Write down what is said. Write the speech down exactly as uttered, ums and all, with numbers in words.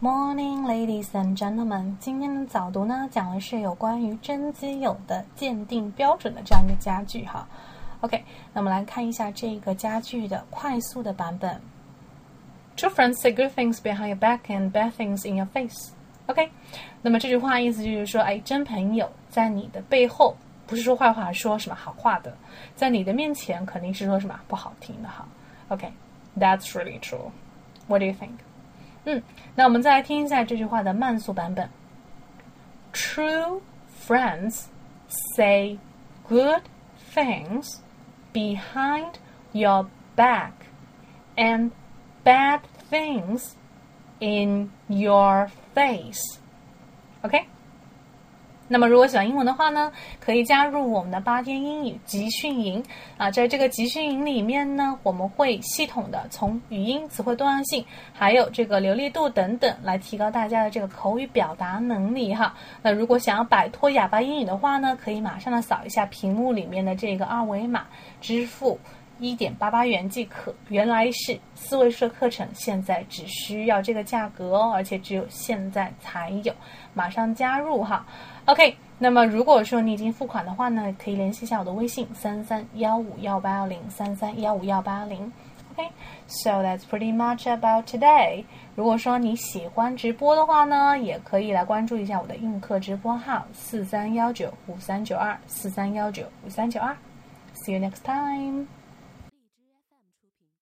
Morning, ladies and gentlemen。今天的早读呢，讲的是有关于真机俑的鉴定标准的这样一个家具哈。OK， 那我们来看一下这个家具的快速的版本。Two friends say good things behind your back and bad things in your face。OK， 那么这句话意思就是说，哎，真朋友在你的背后，不是说坏话，说什么好话的，在你的面前肯定是说什么不好听的哈。OK，that's really true. What do you think？嗯，那我们再来听一下这句话的慢速版本。True friends say good things behind your back and bad things in your face. OK。那么如果想英文的话呢，可以加入我们的八天英语集训营啊，在这个集训营里面呢，我们会系统的从语音、词汇多样性，还有这个流利度等等，来提高大家的这个口语表达能力哈。那如果想要摆脱哑巴英语的话呢，可以马上的扫一下屏幕里面的这个二维码，支付 一点八八 元即可。原来是四位数课程，现在只需要这个价格哦，而且只有现在才有，马上加入哈。OK， 那么如果说你已经付款的话呢，可以联系一下我的微信三三幺五幺八幺零三三幺五幺八零。OK，so that's pretty much about today。如果说你喜欢直播的话呢，也可以来关注一下我的映客直播号四三幺九五三九二四三幺九五三九二。See you next time.